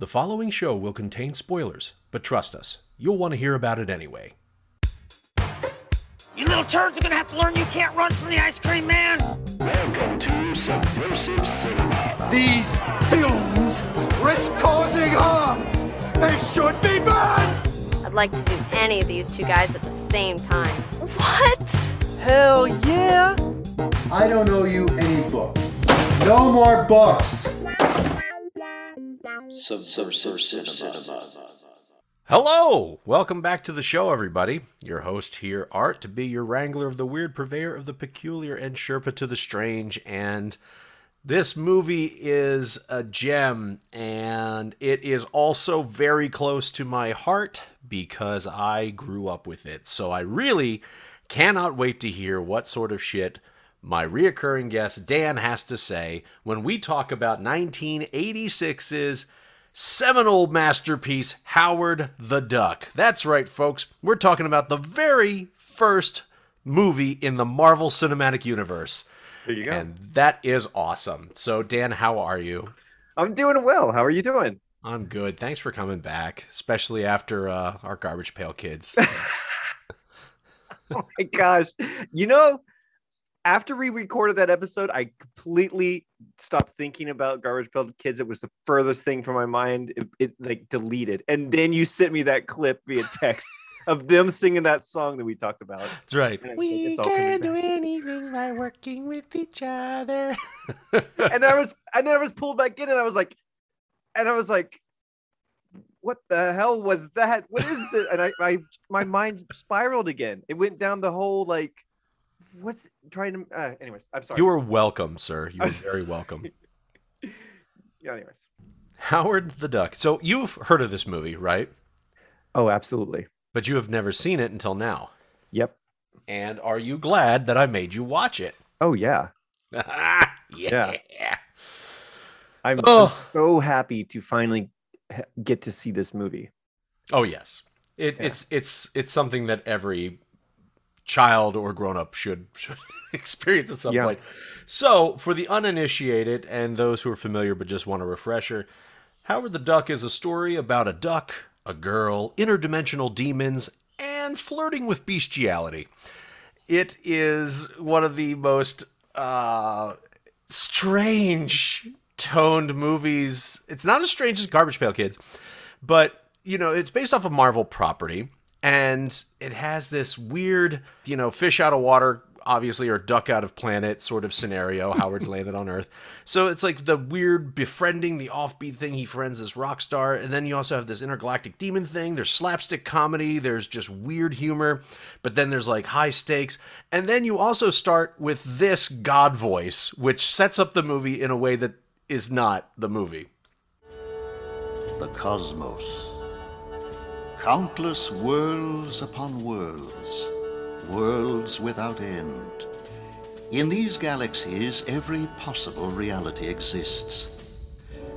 The following show will contain spoilers, but trust us, you'll want to hear about it anyway. You little turds are gonna have to learn you can't run from the ice cream man! Welcome to Subversive Cinema. These films risk causing harm! They should be banned! I'd like to do any of these two guys at the same time. What? Hell yeah! I don't owe you any book. No more books! Subversive Cinema. Hello! Welcome back to the show, everybody. Your host here, Art, to be your wrangler of the weird, purveyor of the peculiar, and Sherpa to the strange. And this movie is a gem, and it is also very close to my heart because I grew up with it. So I really cannot wait to hear what sort of shit my reoccurring guest, Dan, has to say when we talk about 1986's seminal masterpiece, Howard the Duck. That's right, folks. We're talking about the very first movie in the Marvel Cinematic Universe. There you go. And that is awesome. So, Dan, how are you? I'm doing well. How are you doing? I'm good. Thanks for coming back, especially after our Garbage Pail Kids. Oh, my gosh. You know, after we recorded that episode, I completely stopped thinking about Garbage Pail Kids. It was the furthest thing from my mind. It like deleted. And then you sent me that clip via text of them singing that song that we talked about. That's right. We can do anything by working with each other. and then I was pulled back in, and I was like, what the hell was that? What is this? And my mind spiraled again. It went down the whole like, what's trying to anyways, I'm sorry. You were welcome, sir. You were very welcome. Yeah, anyways. Howard the Duck. So you've heard of this movie, right? Oh, absolutely. But you have never seen it until now. Yep. And are you glad that I made you watch it? Oh, yeah. Yeah. I'm so happy to finally get to see this movie. Oh, yes. It's something that every child or grown-up should experience at some point. So, for the uninitiated and those who are familiar but just want a refresher, Howard the Duck is a story about a duck, a girl, interdimensional demons, and flirting with bestiality. It is one of the most strange-toned movies. It's not as strange as Garbage Pail Kids, but, you know, it's based off a Marvel property. And it has this weird, you know, fish out of water, obviously, or duck out of planet sort of scenario. Howard's landed on Earth. So it's like the weird befriending, the offbeat thing. He friends this rock star. And then you also have this intergalactic demon thing. There's slapstick comedy. There's just weird humor. But then there's like high stakes. And then you also start with this God voice, which sets up the movie in a way that is not the movie. The cosmos. Countless worlds upon worlds, worlds without end. In these galaxies, every possible reality exists.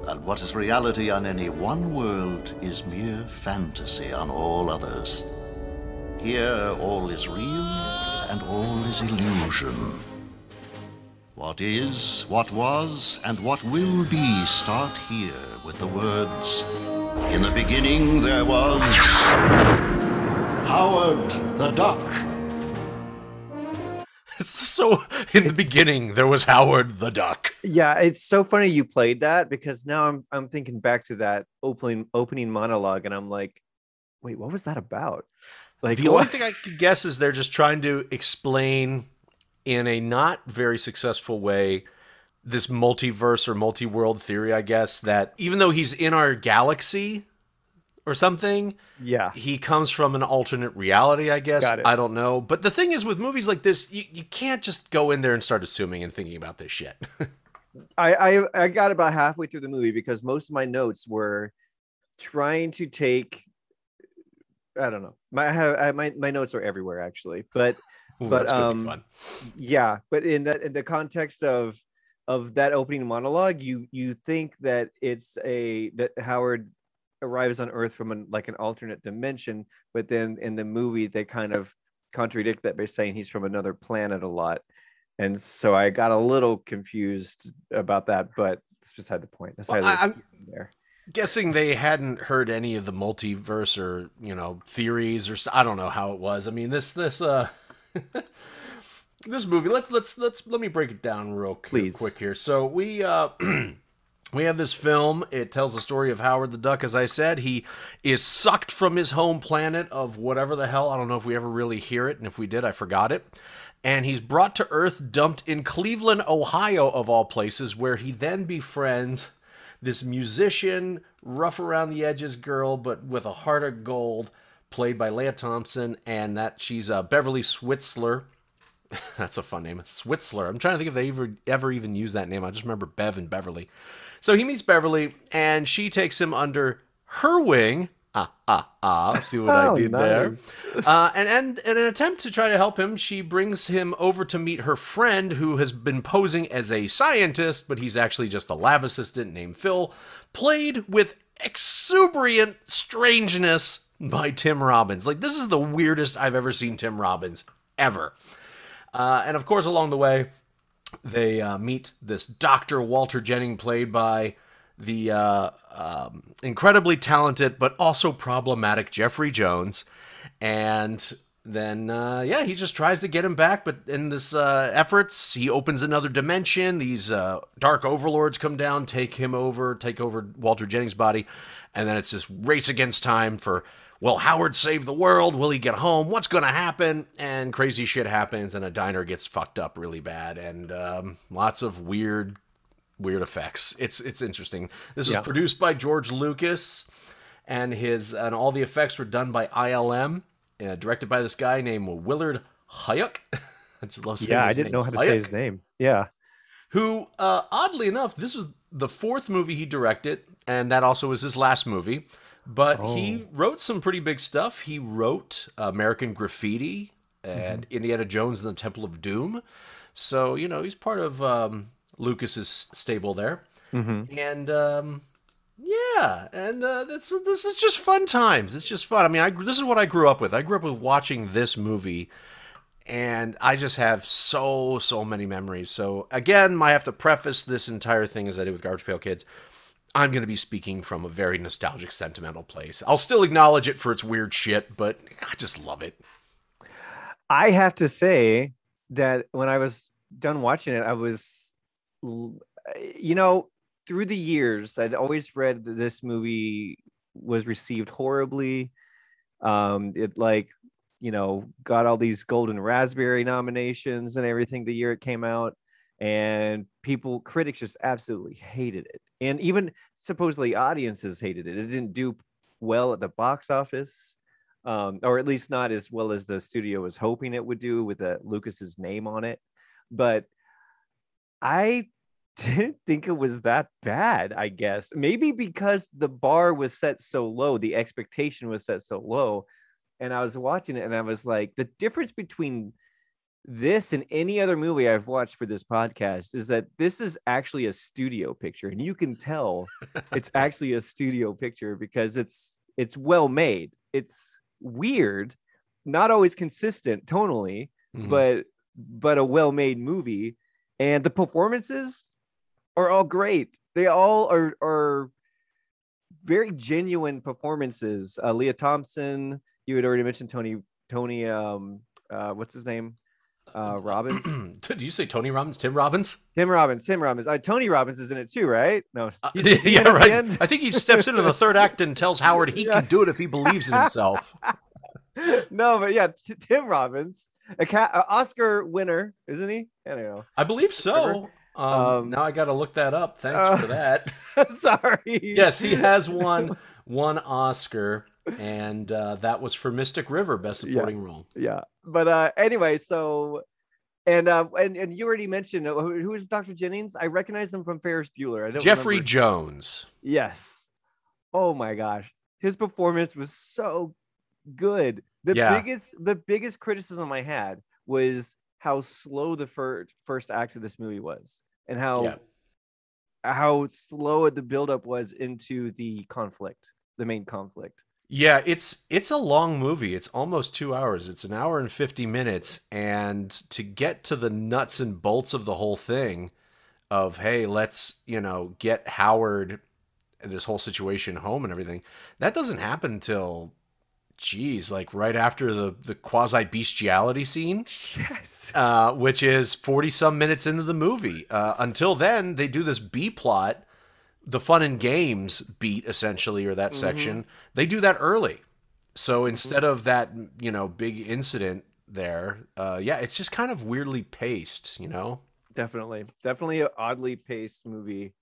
And what is reality on any one world is mere fantasy on all others. Here, all is real and all is illusion. What is, what was, and what will be start here with the words, in the beginning, there was Howard the Duck. The beginning, there was Howard the Duck. Yeah, it's so funny you played that because now I'm thinking back to that opening monologue, and I'm like, wait, what was that about? Like, the only thing I could guess is they're just trying to explain in a not very successful way this multiverse or multi-world theory, I guess, that even though he's in our galaxy or something, he comes from an alternate reality, I guess. I don't know. But the thing is, with movies like this, you can't just go in there and start assuming and thinking about this shit. I got about halfway through the movie because most of my notes were trying to take, I don't know. My notes are everywhere, actually. But that's gonna be fun. Yeah, but in the context of that opening monologue, you think that that Howard arrives on Earth from an alternate dimension, but then in the movie they kind of contradict that by saying he's from another planet a lot, and so I got a little confused about that, but it's beside the point. That's well, how I there. guessing they hadn't heard any of the multiverse or, you know, theories or I don't know how it was. I mean, this this movie, let me break it down real quick here. So we we have this film. It tells the story of Howard the Duck. As I said, he is sucked from his home planet of whatever the hell. I don't know if we ever really hear it, and if we did, I forgot it. And he's brought to Earth, dumped in Cleveland, Ohio, of all places, where he then befriends this musician, rough around the edges girl, but with a heart of gold, played by Lea Thompson, and that she's Beverly Switzler. That's a fun name, Switzler. I'm trying to think if they ever even used that name. I just remember Bev and Beverly. So he meets Beverly, and she takes him under her wing. See what I did there. And in an attempt to try to help him, she brings him over to meet her friend who has been posing as a scientist, but he's actually just a lab assistant named Phil, played with exuberant strangeness by Tim Robbins. Like, this is the weirdest I've ever seen Tim Robbins, ever. And of course, along the way, they meet this Dr. Walter Jennings, played by the incredibly talented but also problematic Jeffrey Jones, and then he just tries to get him back. But in this efforts, he opens another dimension. These dark overlords come down, take over Walter Jennings' body, and then it's this race against time for, will Howard save the world? Will he get home? What's going to happen? And crazy shit happens, and a diner gets fucked up really bad, and lots of weird effects. It's interesting. This was produced by George Lucas, and all the effects were done by ILM, directed by this guy named Willard Huyck. I just love saying his name. I didn't know how to say his name. Yeah. Who, oddly enough, this was the fourth movie he directed, and that also was his last movie. But he wrote some pretty big stuff. He wrote American Graffiti and Indiana Jones and the Temple of Doom. So, you know, he's part of Lucas's stable there, and this is just fun times. It's just fun. I mean, this is what I grew up with. I grew up with watching this movie, and I just have so many memories. So again, I have to preface this entire thing as I did with Garbage Pail Kids. I'm going to be speaking from a very nostalgic, sentimental place. I'll still acknowledge it for its weird shit, but I just love it. I have to say that when I was done watching it, I was, you know, through the years, I'd always read that this movie was received horribly. It, like, you know, got all these Golden Raspberry nominations and everything the year it came out, and critics just absolutely hated it, and even supposedly audiences hated it. It didn't do well at the box office, or at least not as well as the studio was hoping it would do, with Lucas's name on it. But I didn't think it was that bad, I guess. Maybe because the bar was set so low, the expectation was set so low. And I was watching it and I was like, the difference between this and any other movie I've watched for this podcast is that this is actually a studio picture. And you can tell it's actually a studio picture because it's well made. It's weird, not always consistent tonally, but a well-made movie. And the performances are all great. They all are very genuine performances. Lea Thompson, you had already mentioned Tony. What's his name? Robbins. Did you say Tony Robbins? Tim Robbins? Tim Robbins. Tony Robbins is in it too, right? No. Yeah, right. I think he steps into the third act and tells Howard he can do it if he believes in himself. No, but yeah, Tim Robbins. Oscar winner, isn't he? I don't know. I believe so. Now I got to look that up. Thanks for that. Sorry. Yes, he has won one Oscar, and that was for Mystic River, Best Supporting Role. Yeah. But anyway, so and you already mentioned who is Dr. Jennings? I recognize him from Ferris Bueller. Jeffrey Jones. Yes. Oh my gosh, his performance was so good. The biggest criticism I had was how slow the first act of this movie was, and how slow the buildup was into the conflict, the main conflict. Yeah, it's a long movie. It's almost 2 hours. It's an hour and 50 minutes, and to get to the nuts and bolts of the whole thing, of hey, let's, you know, get Howard this whole situation home and everything, that doesn't happen until, geez, like right after the quasi bestiality scene, yes, which is 40 some minutes into the movie. Until then, they do this B plot, the fun and games beat essentially, or that section. They do that early, so instead of that, you know, big incident there, yeah, it's just kind of weirdly paced, you know. Definitely an oddly paced movie,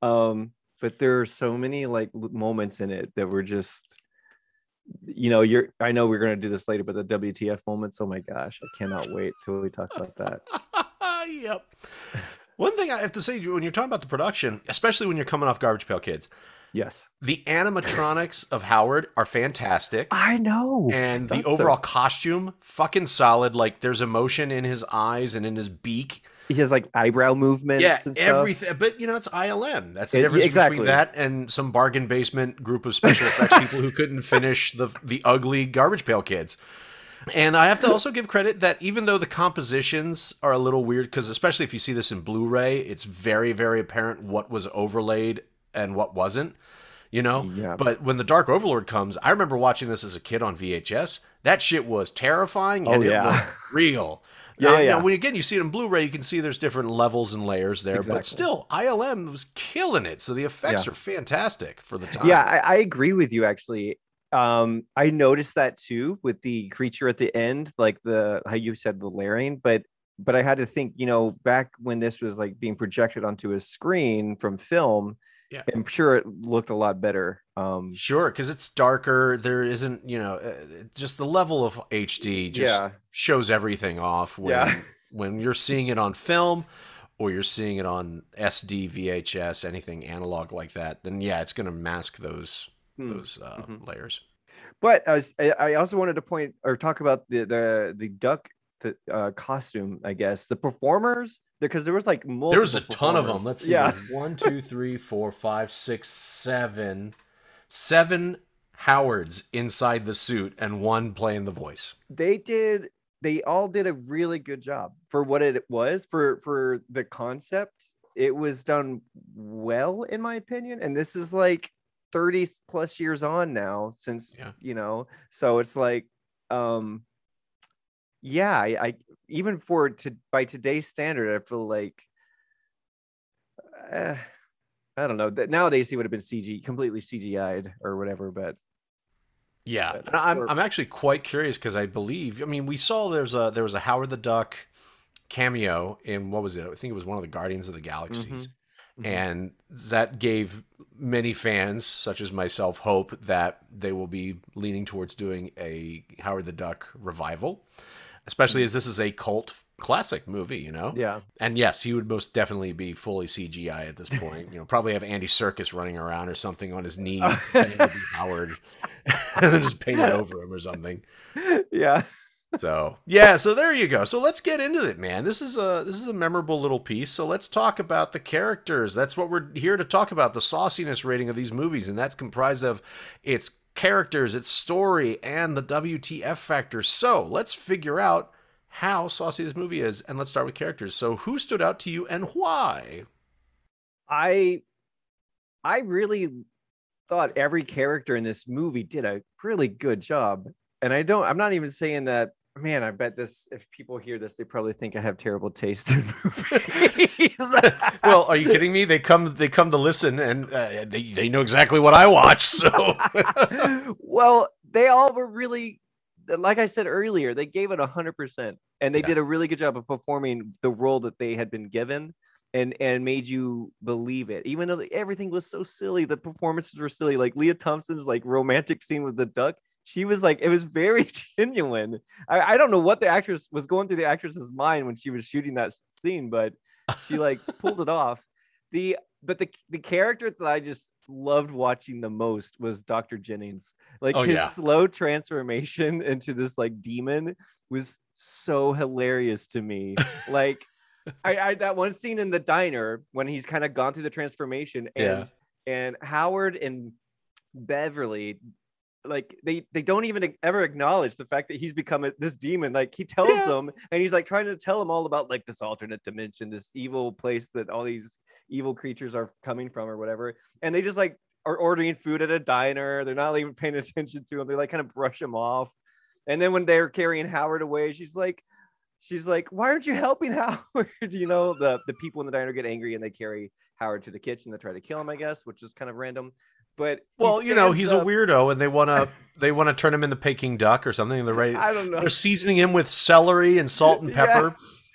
but there are so many like moments in it that were just, you know, you're, I know we're going to do this later, but the WTF moments, oh my gosh, I cannot wait till we talk about that. Yep. One thing I have to say, when you're talking about the production, especially when you're coming off Garbage Pail Kids, yes, the animatronics of Howard are fantastic. I know. And the overall costume, fucking solid. Like, there's emotion in his eyes and in his beak. He has like eyebrow movements. Yeah, and everything. Stuff. But you know, it's ILM. That's the difference between that and some bargain basement group of special effects people who couldn't finish the ugly Garbage Pail Kids. And I have to also give credit that even though the compositions are a little weird, because especially if you see this in Blu-ray, it's very, very apparent what was overlaid and what wasn't, you know? Yeah. But when the Dark Overlord comes, I remember watching this as a kid on VHS. That shit was terrifying, and it looked real. Now, when again you see it in Blu-ray, you can see there's different levels and layers there, but still, ILM was killing it. So the effects are fantastic for the time. Yeah, I agree with you, actually. I noticed that too with the creature at the end, like how you said, the layering, but I had to think, you know, back when this was like being projected onto a screen from film, I'm sure it looked a lot better. Sure. 'Cause it's darker. There isn't, you know, just the level of HD just shows everything off when you're seeing it on film, or you're seeing it on SD, VHS, anything analog like that, then it's going to mask those layers. But I also wanted to point or talk about the duck costume, I guess. The performers, because there was like multiple. There was a ton of them. Let's see. Yeah. 1, 2, 3, 4, 5, 6, 7. 7 Howards inside the suit and one playing the voice. They all did a really good job for what it was, for the concept. It was done well, in my opinion. And this is like 30 plus years on now since, you know, so it's like, I even by today's standard, I feel like, I don't know, that nowadays he would have been completely CGI'd or whatever, but. Yeah. But, I'm actually quite curious, 'cause I believe, we saw there was a Howard the Duck cameo in, what was it? I think it was one of the Guardians of the Galaxies. And that gave many fans, such as myself, hope that they will be leaning towards doing a Howard the Duck revival, especially as this is a cult classic movie, you know? Yeah. And yes, he would most definitely be fully CGI at this point. You know, probably have Andy Serkis running around or something on his knee, pretending to be Howard, and then just paint it over him or something. Yeah. So there you go. So let's get into it, man. This is a memorable little piece. So let's talk about the characters. That's what we're here to talk about, the sauciness rating of these movies. And that's comprised of its characters, its story, and the WTF factor. So let's figure out how saucy this movie is. And let's start with characters. So who stood out to you and why? I really thought every character in this movie did a really good job. And I'm not even saying that, man, I bet this, if people hear this, they probably think I have terrible taste in movies. Well, are you kidding me? They come to listen, and they know exactly what I watch. So, well, they all were really, like I said earlier, they gave it 100%, and they did a really good job of performing the role that they had been given, and made you believe it, even though everything was so silly. The performances were silly, like Lea Thompson's like romantic scene with the duck. She was like, it was very genuine. I don't know what the actress was going through the actress's mind when she was shooting that scene, but she like pulled it off. But the character that I just loved watching the most was Dr. Jennings. Like slow transformation into this like demon was so hilarious to me. Like I that one scene in the diner when he's kind of gone through the transformation and Howard and Beverly, like they don't even ever acknowledge the fact that he's become this demon. Like he tells them, and he's like trying to tell them all about like this alternate dimension, this evil place that all these evil creatures are coming from or whatever, and they just like are ordering food at a diner. They're not even paying attention to him. They like kind of brush him off. And then when they're carrying Howard away, she's like, why aren't you helping Howard? You know, the people in the diner get angry and they carry Howard to the kitchen. They try to kill him, I guess, which is kind of random. But well, you know, he's a weirdo, and they want to turn him into Peking duck or something. They're right. I don't know. They're seasoning him with celery and salt and pepper.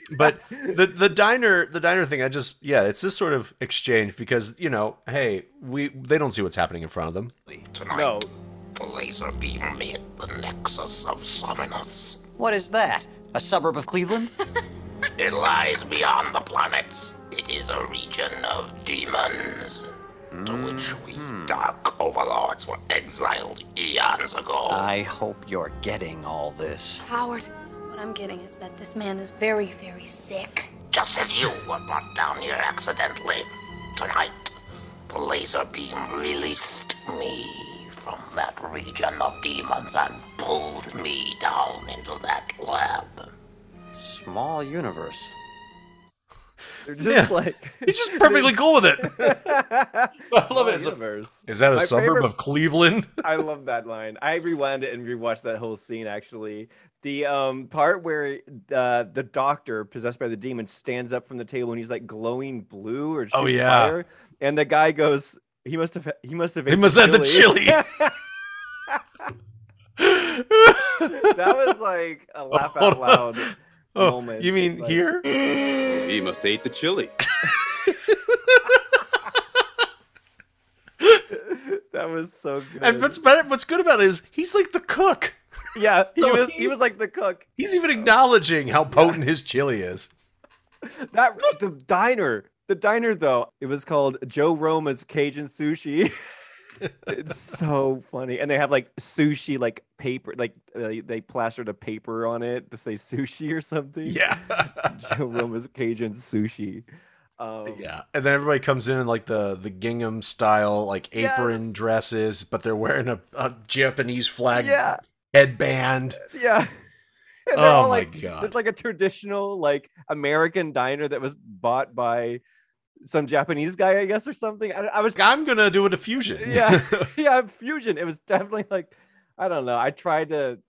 Yes. But the diner thing, I just, yeah, it's this sort of exchange because, you know, hey, they don't see what's happening in front of them. Tonight, no. The laser beam hit the nexus of Summonus. What is that? A suburb of Cleveland? It lies beyond the planets. It is a region of demons to which we dark overlords were exiled eons ago. I hope you're getting all this. Howard. What I'm getting is that this man is very, very sick. Just as you were brought down here accidentally, tonight, the laser beam released me from that region of demons and pulled me down into that lab. Small universe. They're just like... He's just perfectly cool with it. I love it. Is that a suburb of Cleveland? I love that line. I rewound it and rewatched that whole scene, actually. The part where the doctor, possessed by the demon, stands up from the table and he's like glowing blue or shooting fire, and the guy goes, "He must have had the chili." That was like a laugh out loud moment. You mean like, here? He must ate the chili. That was so good. And what's good about it is he's like the cook. Yeah, he was like the cook. He's even acknowledging how potent his chili is. That the diner though, it was called Joe Roma's Cajun Sushi. It's so funny, and they have like sushi, like paper, like they plastered a paper on it to say sushi or something. Yeah, Joe Roma's Cajun Sushi. Yeah, and then everybody comes in like the gingham style, like apron dresses, but they're wearing a Japanese flag. Yeah. Headband. Yeah. And oh all, like, my god! It's like a traditional like American diner that was bought by some Japanese guy, I guess, or something. I'm gonna do it a fusion. Yeah, yeah, fusion. It was definitely like, I don't know. I tried to.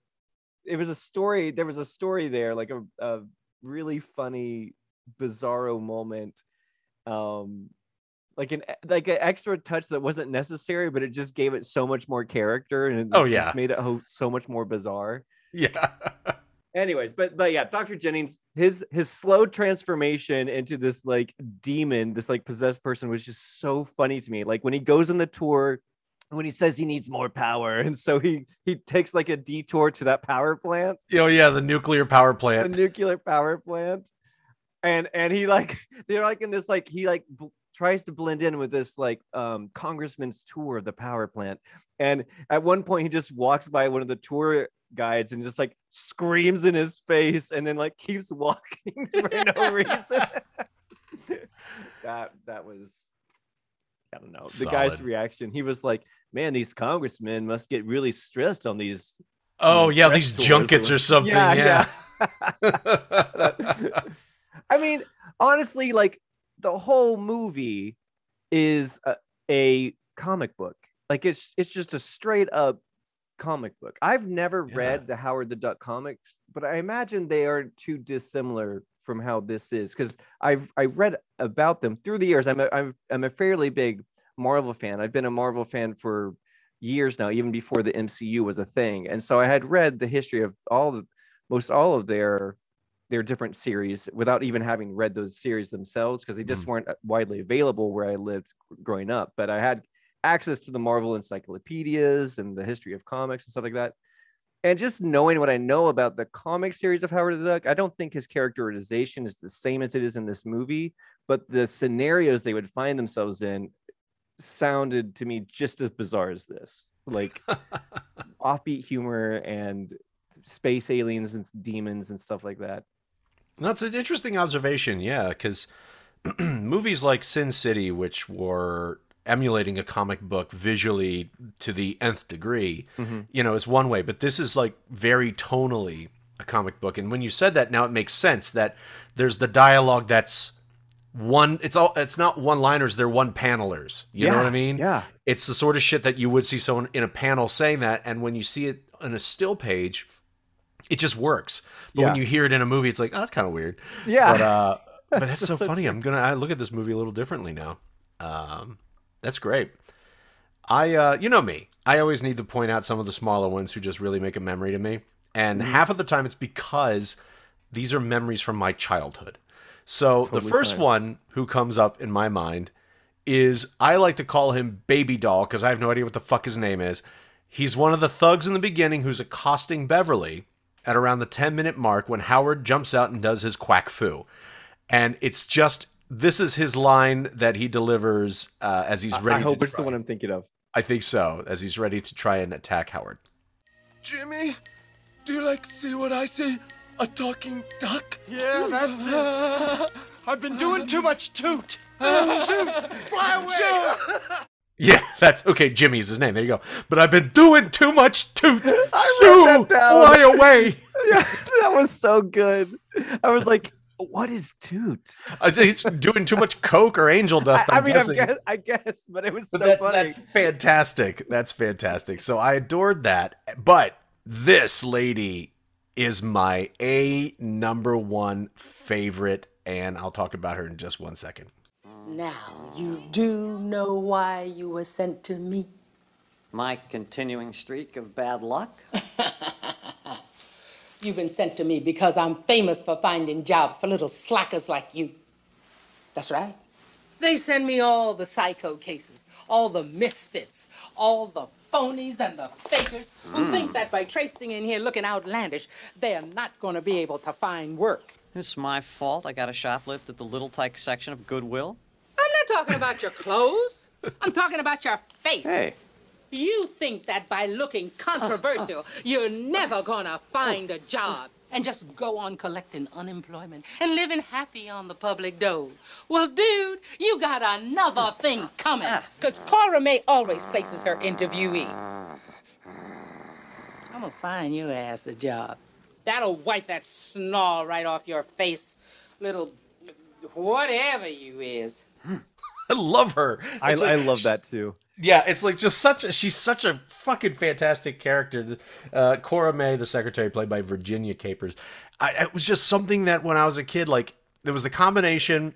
It was a story. There was a story there, like a really funny, bizarro moment. Like an extra touch that wasn't necessary, but it just gave it so much more character, and it just made it so much more bizarre. Yeah. Anyways, but yeah, Dr. Jennings, his slow transformation into this like demon, this like possessed person, was just so funny to me. Like when he goes on the tour, when he says he needs more power, and so he takes like a detour to that power plant. Oh yeah, the nuclear power plant. And he like they're like in this like he like. Tries to blend in with this like congressman's tour of the power plant, and at one point he just walks by one of the tour guides and just like screams in his face, and then like keeps walking for no reason. that was, I don't know, solid. The guy's reaction. He was like, "Man, these congressmen must get really stressed on these." Oh yeah, these junkets or something. Yeah. I mean, honestly, like. The whole movie is a comic book. Like it's just a straight up comic book. I've never read the Howard the Duck comics, but I imagine they aren't too dissimilar from how this is, because I've read about them through the years. I'm a fairly big Marvel fan. I've been a Marvel fan for years now, even before the MCU was a thing. And so I had read the history of most all of their different series without even having read those series themselves, because they just weren't widely available where I lived growing up. But I had access to the Marvel encyclopedias and the history of comics and stuff like that. And just knowing what I know about the comic series of Howard the Duck, I don't think his characterization is the same as it is in this movie, but the scenarios they would find themselves in sounded to me just as bizarre as this. Like offbeat humor and space aliens and demons and stuff like that. That's an interesting observation, yeah, because movies like Sin City, which were emulating a comic book visually to the nth degree, you know, is one way, but this is like very tonally a comic book. And when you said that, now it makes sense that there's the dialogue that's it's not one-liners, they're one-panelers. You know what I mean? Yeah. It's the sort of shit that you would see someone in a panel saying that, and when you see it on a still page, it just works. But when you hear it in a movie, it's like, oh, that's kind of weird. Yeah. But that's so funny. I look at this movie a little differently now. That's great. You know me. I always need to point out some of the smaller ones who just really make a memory to me. And half of the time it's because these are memories from my childhood. So the first one who comes up in my mind is, I like to call him Baby Doll because I have no idea what the fuck his name is. He's one of the thugs in the beginning who's accosting Beverly at around the 10-minute mark when Howard jumps out and does his quack foo. And it's just, this is his line that he delivers as he's ready to I hope it's the one I'm thinking of. I think so, as he's ready to try and attack Howard. Jimmy, do you like to see what I see? A talking duck? Yeah, that's it. I've been doing too much toot. Shoot! Fly away! Shoot. Yeah, that's... Okay, Jimmy is his name. There you go. But I've been doing too much toot. Shoot! Fly away! Yeah, that was so good. I was like, what is toot? He's doing too much coke or angel dust, I'm guessing. I guess, but it was so funny. That's fantastic. That's fantastic. So I adored that. But this lady... is my number one favorite, and I'll talk about her in just one second. Now, you do know why you were sent to me. My continuing streak of bad luck? You've been sent to me because I'm famous for finding jobs for little slackers like you. That's right. They send me all the psycho cases, all the misfits, all the phonies and the fakers who think that by traipsing in here looking outlandish, they're not going to be able to find work. It's my fault I got a shoplift at the Little Tyke section of Goodwill. I'm not talking about your clothes. I'm talking about your face. Hey. You think that by looking controversial, you're never going to find a job and just go on collecting unemployment and living happy on the public dole. Well, dude, you got another thing coming, because Cora May always places her interviewee. I'm going to find your ass a job. That'll wipe that snarl right off your face, little whatever you is. I love her. I love that, too. Yeah, it's like just she's such a fucking fantastic character. Cora May, the secretary, played by Virginia Capers. It was just something that when I was a kid, like, there was a combination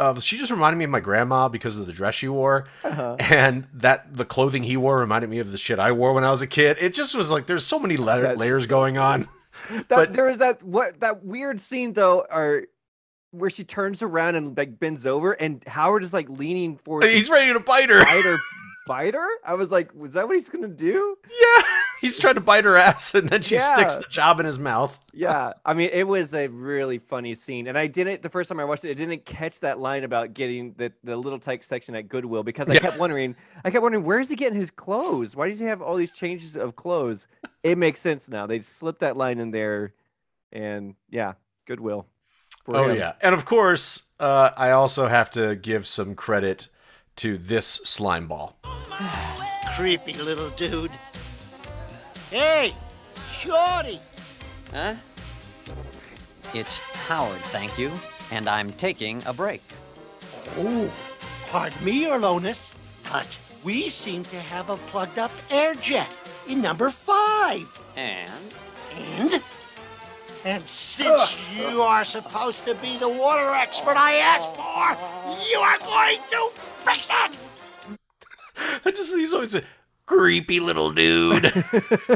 of, she just reminded me of my grandma because of the dress she wore. Uh-huh. And that the clothing he wore reminded me of the shit I wore when I was a kid. It just was like, there's so many layers going on. But there is that weird scene, though, where she turns around and like bends over and Howard is like leaning forward. He's ready to bite her. Bite her? I was like, was that what he's gonna do? Yeah, he's trying to bite her ass, and then she sticks the job in his mouth. Yeah, I mean, it was a really funny scene, and the first time I watched it, I didn't catch that line about getting the Little Tyke section at Goodwill because I kept wondering, where is he getting his clothes? Why does he have all these changes of clothes? It makes sense now. They slipped that line in there, and yeah, Goodwill. Yeah, and of course, I also have to give some credit to this slime ball. Creepy little dude. Hey, shorty. Huh? It's Howard, thank you, and I'm taking a break. Oh, pardon me, Your Lowness, but we seem to have a plugged-up air jet in number 5. And since you are supposed to be the water expert I asked for, you are going to fix it! He's always a creepy little dude.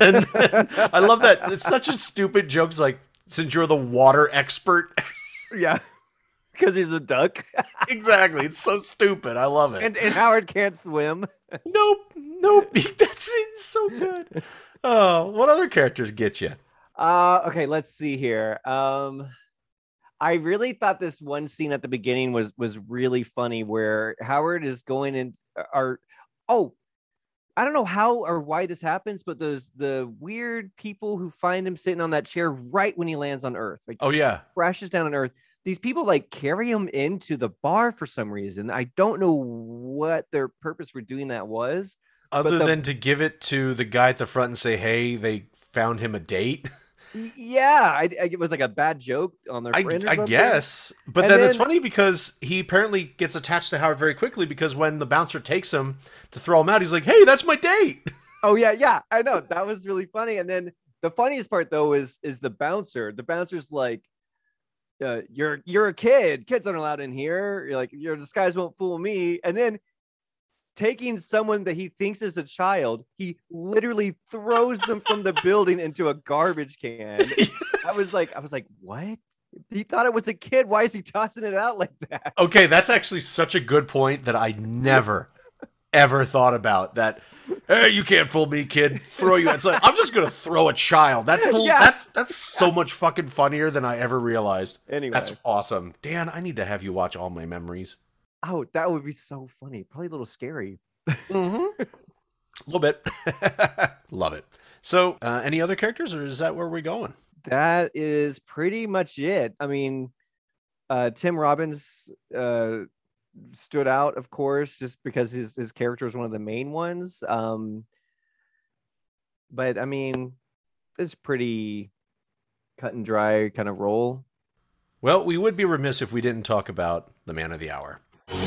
And then, I love that. It's such a stupid joke. It's like, since you're the water expert. Yeah. Because he's a duck. Exactly. It's so stupid. I love it. And Howard can't swim. Nope. That's so good. Oh, what other characters get you? Okay, let's see here. I really thought this one scene at the beginning was really funny where Howard is going in. I don't know how or why this happens, but the weird people who find him sitting on that chair right when he lands on Earth. Like, crashes down on Earth. These people like carry him into the bar for some reason. I don't know what their purpose for doing that was, other than to give it to the guy at the front and say, "Hey, they found him a date." Yeah, it was like a bad joke on their friend or something. I guess. But then it's funny because he apparently gets attached to Howard very quickly, because when the bouncer takes him to throw him out, he's like, hey, that's my date. Oh, yeah, I know. That was really funny. And then the funniest part, though, is the bouncer. The bouncer's like, you're a kid. Kids aren't allowed in here. You're like, your disguise won't fool me. And then taking someone that he thinks is a child, he literally throws them from the building into a garbage can. Yes. I was like, what? He thought it was a kid. Why is he tossing it out like that? Okay, that's actually such a good point that I never, ever thought about that. Hey, you can't fool me, kid. Throw you outside. I'm just gonna throw a child. That's so much fucking funnier than I ever realized. Anyway, that's awesome, Dan. I need to have you watch All My Memories. Oh, that would be so funny. Probably a little scary. Mm-hmm. A little bit. Love it. So, any other characters, or is that where we're going? That is pretty much it. I mean, Tim Robbins stood out, of course, just because his character is one of the main ones. But I mean, it's pretty cut and dry kind of role. Well, we would be remiss if we didn't talk about the man of the hour. And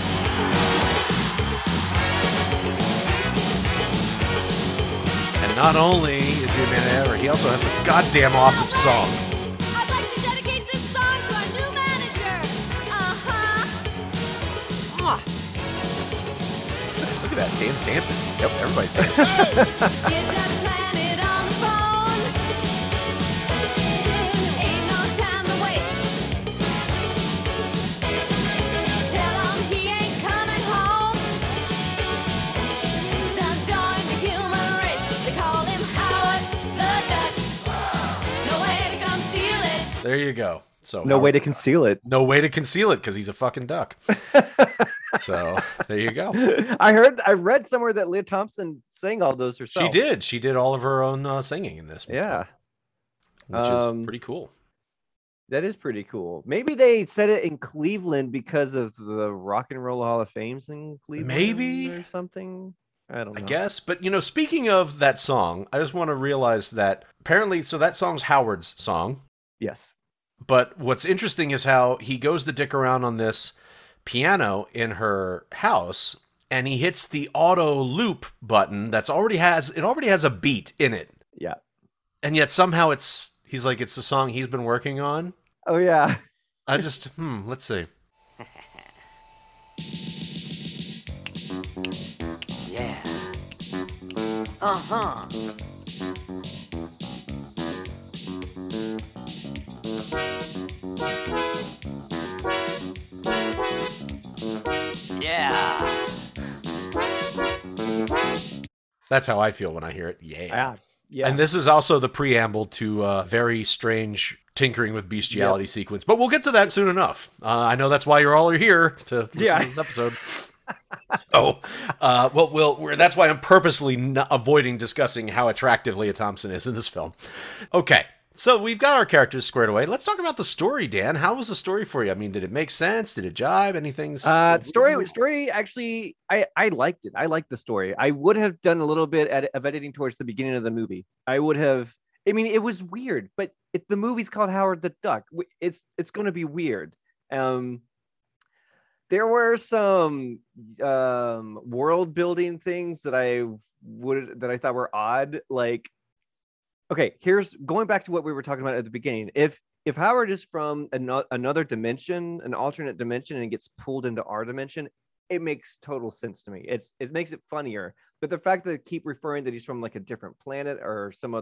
not only is he a man of the hour, he also has a goddamn awesome song. I'd like to dedicate this song to our new manager. Uh-huh. Look at that. Dan's dancing. Yep, everybody's dancing. Hey, get that planet on the phone. Ain't no time to waste. Tell him he ain't coming home. They'll join the human race. They call him Howard the Duck. No way to conceal it. There you go. So no way to conceal it. No way to conceal it, because he's a fucking duck. So there you go. I read somewhere that Lea Thompson sang all those herself. She did all of her own singing in this movie, yeah, which is pretty cool. That is pretty cool. Maybe they said it in Cleveland because of the Rock and Roll Hall of Fame in Cleveland, maybe, or something. I don't know. I guess. But, you know, speaking of that song, I just want to realize that apparently, so that song's Howard's song. Yes. But what's interesting is how he goes to dick around on this piano in her house, and he hits the auto loop button that already has a beat in it. Yeah. And yet somehow he's like, it's the song he's been working on. Oh, yeah. I just, let's see. Yeah. Uh-huh. Yeah. That's how I feel when I hear it. Yeah. Yeah. And this is also the preamble to a very strange tinkering with bestiality sequence, but we'll get to that soon enough. I know that's why you're all here to listen to this episode. So, that's why I'm purposely avoiding discussing how attractive Lea Thompson is in this film. Okay. So we've got our characters squared away. Let's talk about the story, Dan. How was the story for you? I mean, did it make sense? Did it jive? Anything's story. Actually, I liked it. I liked the story. I would have done a little bit of editing towards the beginning of the movie. I would have. I mean, it was weird, but the movie's called Howard the Duck. It's going to be weird. There were some world building things that I thought were odd, like. Okay, here's going back to what we were talking about at the beginning. If Howard is from another dimension, an alternate dimension, and gets pulled into our dimension, it makes total sense to me. It makes it funnier. But the fact that they keep referring that he's from like a different planet or from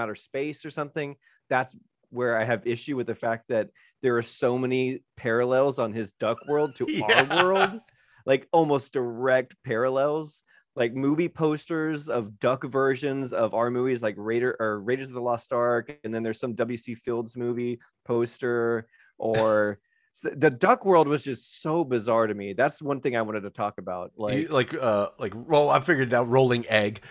outer space or something, that's where I have issue with the fact that there are so many parallels on his Duck World to our world, like almost direct parallels. Like movie posters of duck versions of our movies, like Raiders of the Lost Ark, and then there's some W.C. Fields movie poster, or the Duck World was just so bizarre to me. That's one thing I wanted to talk about. I figured that rolling egg.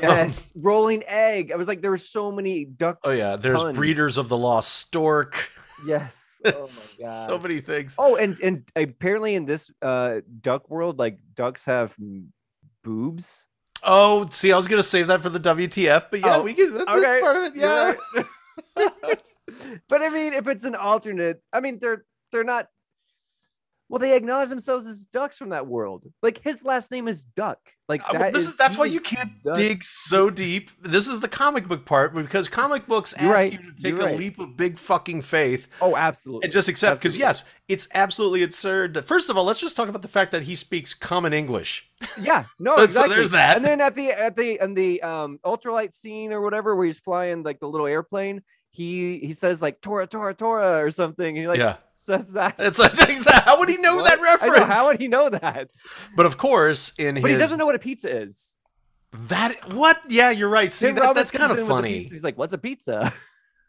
Yes, rolling egg. I was like, there were so many duck. Oh yeah, there's puns. Breeders of the Lost Stork. Yes. Oh my god! So many things. Oh, and apparently in this Duck World, like ducks have boobs. Oh, see, I was gonna save that for the WTF, but yeah, we can. That's part of it. Yeah, right. But I mean, if it's an alternate, I mean, they're not. Well, they acknowledge themselves as ducks from that world. Like, his last name is Duck. Like, that's why you can't dig so deep. This is the comic book part, because comic books ask you to take a leap of big fucking faith. Oh, absolutely. And just accept, because yes, it's absolutely absurd. First of all, let's just talk about the fact that he speaks common English. Yeah, no, exactly. So there's that. And then in the ultralight scene or whatever, where he's flying like the little airplane, he says like Tora, Tora, Tora or something. And you're like, yeah. Says that. It's like, how would he know that reference? How would he know that? But of course, but he doesn't know what a pizza is. That what? Yeah, you're right. See, that's kind of funny. He's like, "What's a pizza?"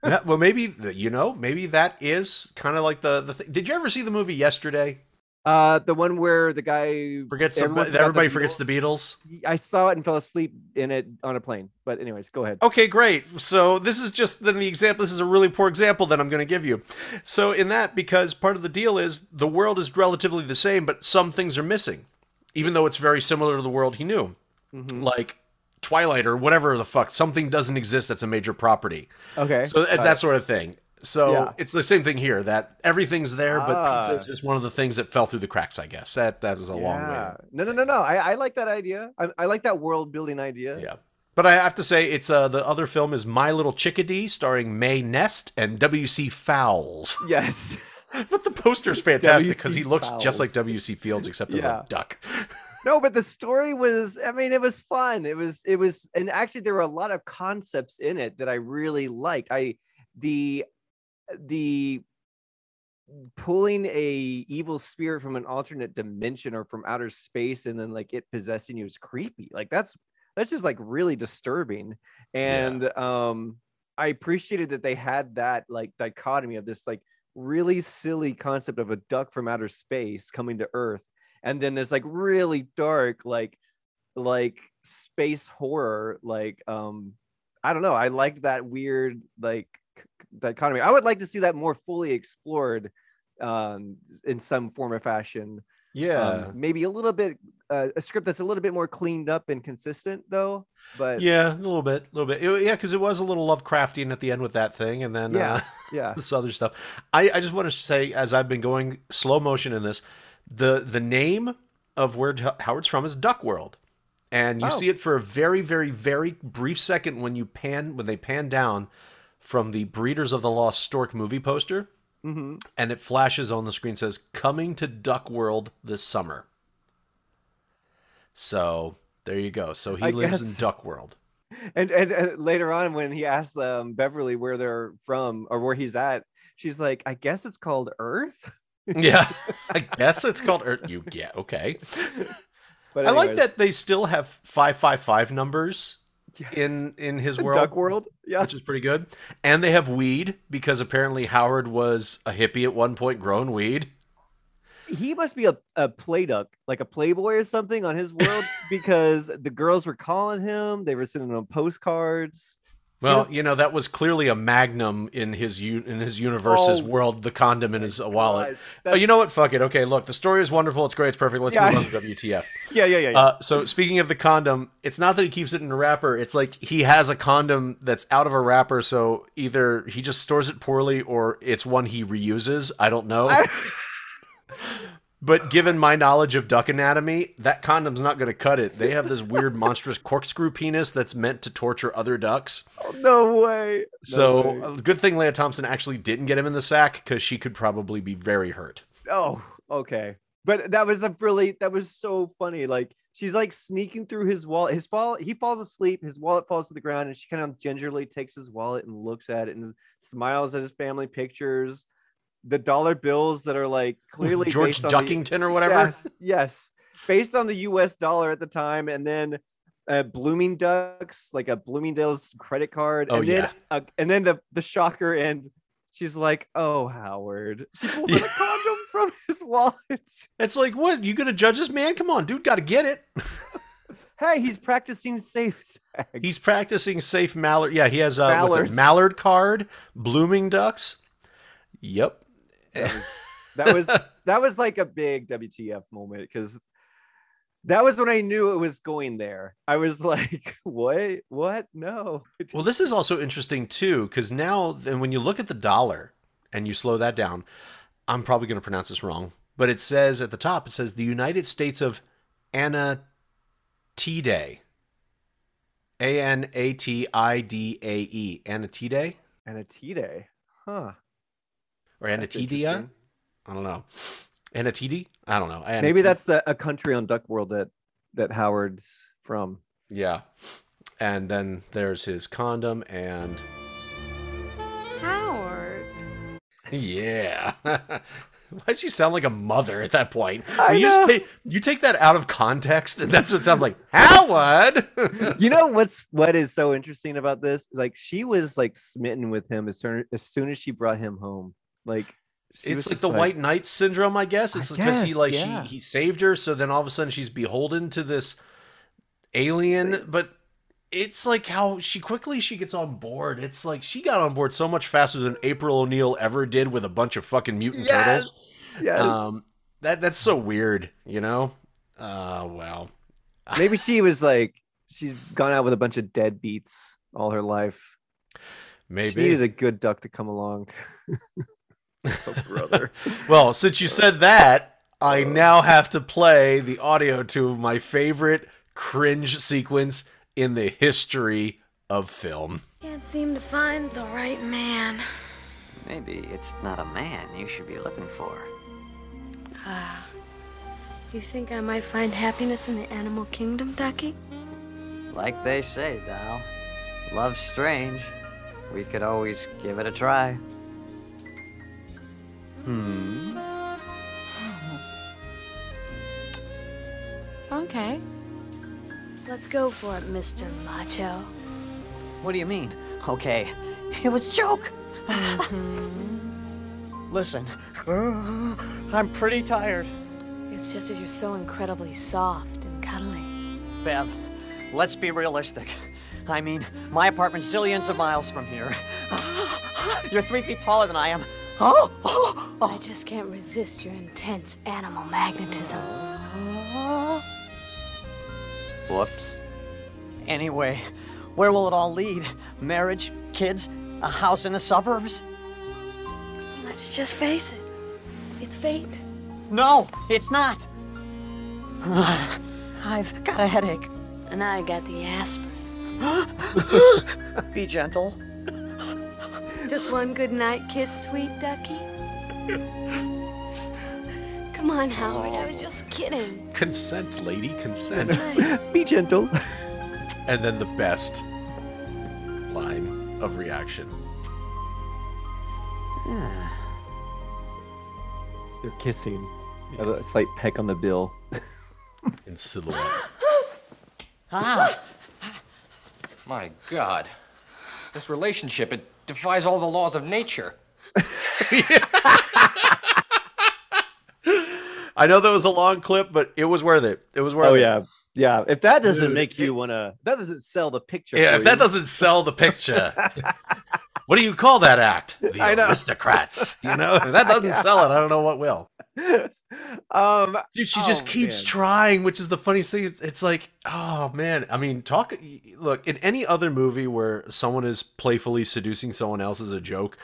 Yeah, well, maybe maybe that is kind of like the thing. Did you ever see the movie Yesterday? The one where the guy forgets everybody forgets the Beatles. I saw it and fell asleep in it on a plane. But anyways, go ahead. Okay, great. So this is just the example. This is a really poor example that I'm going to give you. So in that, because part of the deal is the world is relatively the same, but some things are missing, even though it's very similar to the world he knew, like Twilight or whatever the fuck. Something doesn't exist that's a major property. Okay, so it's that sort of thing. So it's the same thing here, that everything's there, but pizza is just one of the things that fell through the cracks, I guess. That was a long way. No. I like that idea. I like that world building idea. Yeah. But I have to say, it's the other film is My Little Chickadee, starring Mae Nest and W.C. Fowles. Yes. But the poster's fantastic because he looks just like W.C. Fields, except as a duck. No, but the story was, I mean, it was fun. It was, and actually there were a lot of concepts in it that I really liked. The pulling a evil spirit from an alternate dimension or from outer space and then like it possessing you is creepy. Like that's just like really disturbing. And I appreciated that they had that like dichotomy of this like really silly concept of a duck from outer space coming to Earth, and then there's like really dark like space horror. Like I don't know, I liked that weird like dichotomy. I would like to see that more fully explored in some form or fashion. Maybe a little bit a script that's a little bit more cleaned up and consistent though. But yeah, a little bit because it was a little Lovecraftian at the end with that thing, and then this other stuff. I just want to say, as I've been going slow motion in this, the name of where Howard's from is Duck World, and you see it for a very, very, very brief second when they pan down from the Breeders of the Lost Stork movie poster, and it flashes on the screen, says, coming to Duck World this summer. So there you go. So he lives in Duck World. And later on, when he asks Beverly where they're from or where he's at, she's like, I guess it's called Earth. Yeah, I guess it's called Earth. Okay. But I like that they still have 555 numbers. Yes. In his world, Duck World, which is pretty good. And they have weed, because apparently Howard was a hippie at one point, growing weed. He must be a play duck, like a playboy or something on his world, because the girls were calling him. They were sending him postcards. Well, that was clearly a magnum in his universe's world. The condom in his wallet. Oh, you know what? Fuck it. Okay, look, the story is wonderful. It's great. It's perfect. Let's move on to WTF. Yeah. So speaking of the condom, it's not that he keeps it in a wrapper. It's like he has a condom that's out of a wrapper. So either he just stores it poorly, or it's one he reuses. I don't know. But given my knowledge of duck anatomy, that condom's not going to cut it. They have this weird, monstrous corkscrew penis that's meant to torture other ducks. Oh, no way. So good thing Lea Thompson actually didn't get him in the sack, because she could probably be very hurt. Oh, okay. But that was so funny. Like, she's like sneaking through his wallet. He falls asleep. His wallet falls to the ground, and she kind of gingerly takes his wallet and looks at it and smiles at his family pictures. The dollar bills that are like clearly George Duckington or whatever. Yes. Based on the US dollar at the time. And then Blooming Ducks, like a Bloomingdale's credit card. Oh, and then, the shocker. And she's like, oh, Howard. She pulled a condom from his wallet. It's like, what? You going to judge this man? Come on, dude. Got to get it. Hey, he's practicing safe sex. He's practicing safe mallard. Yeah, he has a mallard card, Blooming Ducks. Yep. That was like a big WTF moment, because That was when I knew it was going there. I was like, what? No. Well, this is also interesting, too, because now and when you look at the dollar and you slow that down, I'm probably going to pronounce this wrong, but it says at the top, it says the United States of Anatidae. Anatidae. Anatidae? Anatidae. Huh. Or Anatidia? I don't know. Anatidae? I don't know. Anatidae. Maybe that's a country on Duck World that Howard's from. Yeah. And then there's his condom and... Howard. Yeah. Why'd she sound like a mother at that point? You take that out of context, and that's what it sounds like. Howard! You know what is so interesting about this? Like, she was, like, smitten with him as soon as she brought him home. Like... It's like the White Knight syndrome, I guess. It's because he saved her, so then all of a sudden she's beholden to this alien. But it's like how she gets on board. It's like she got on board so much faster than April O'Neil ever did with a bunch of fucking mutant turtles. Yes. That's so weird, you know? Well. Maybe she was like, she's gone out with a bunch of deadbeats all her life. Maybe. She needed a good duck to come along. Oh, brother. Well, since you said that, I now have to play the audio to my favorite cringe sequence in the history of film. Can't seem to find the right man. Maybe it's not a man you should be looking for. You think I might find happiness in the animal kingdom, Ducky? Like they say, Dal, love's strange. We could always give it a try. Okay. Let's go for it, Mr. Macho. What do you mean? Okay. It was a joke. Mm-hmm. Listen, I'm pretty tired. It's just that you're so incredibly soft and cuddly. Bev, let's be realistic. I mean, my apartment's zillions of miles from here. You're 3 feet taller than I am. Oh. I just can't resist your intense animal magnetism. Whoops. Anyway, where will it all lead? Marriage, kids, a house in the suburbs? Let's just face it. It's fate. No, it's not. I've got a headache. And I got the aspirin. Be gentle. Just one good night kiss, sweet ducky. Come on, Howard. I was just kidding. Consent, lady, consent. Right. Be gentle. And then the best line of reaction. They're kissing. Yes. It's like peck on the bill. In silhouette. Ah! My God. This relationship, it defies all the laws of nature. I know that was a long clip, but it was worth it. It was worth it. Yeah. If that doesn't make you want to, that doesn't sell the picture. Yeah, if that doesn't sell the picture, what do you call that act? The aristocrats. You know, if that doesn't sell it, I don't know what will. Dude, she just keeps trying, which is the funniest thing. It's like, oh man, I mean, look, in any other movie where someone is playfully seducing someone else as a joke,